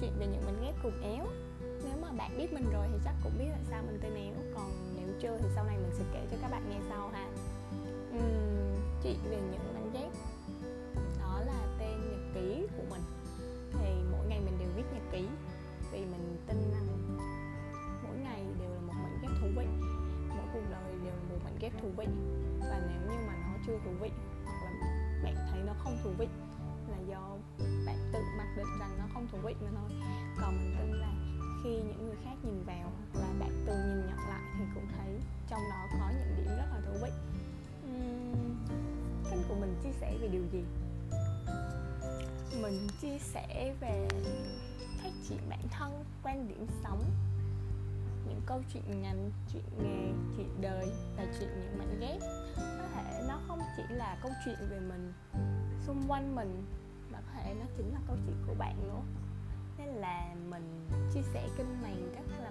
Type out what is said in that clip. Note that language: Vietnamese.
chuyện về những mình ghét cùng éo. Nếu mà bạn biết mình rồi thì chắc cũng biết tại sao mình tên éo, còn nếu chưa thì sau này mình sẽ kể cho các bạn nghe sau ha. Chuyện về những mình ghét, đó là tên nhật ký của mình. Thì mỗi ngày mình đều viết nhật ký vì mình tin rằng mỗi ngày đều là một mảnh ghép thú vị, mỗi cuộc đời đều là một mảnh ghép thú vị. Và nếu như mà nó chưa thú vị hoặc là bạn thấy nó không thú vị là do bạn tự mặc định rằng nó không thú vị mà thôi. Còn mình tin là khi những người khác nhìn vào hoặc là bạn tự nhìn nhận lại thì cũng thấy trong đó có những điểm rất là thú vị. Kênh của mình chia sẻ về điều gì? Mình chia sẻ về phát triển bản thân, quan điểm sống, những câu chuyện ngành, chuyện nghề, chuyện đời và chuyện những mảnh ghép. Có thể nó không chỉ là câu chuyện về mình, xung quanh mình, mà có thể nó chính là câu chuyện của bạn nữa. Nên là mình chia sẻ kênh này rất là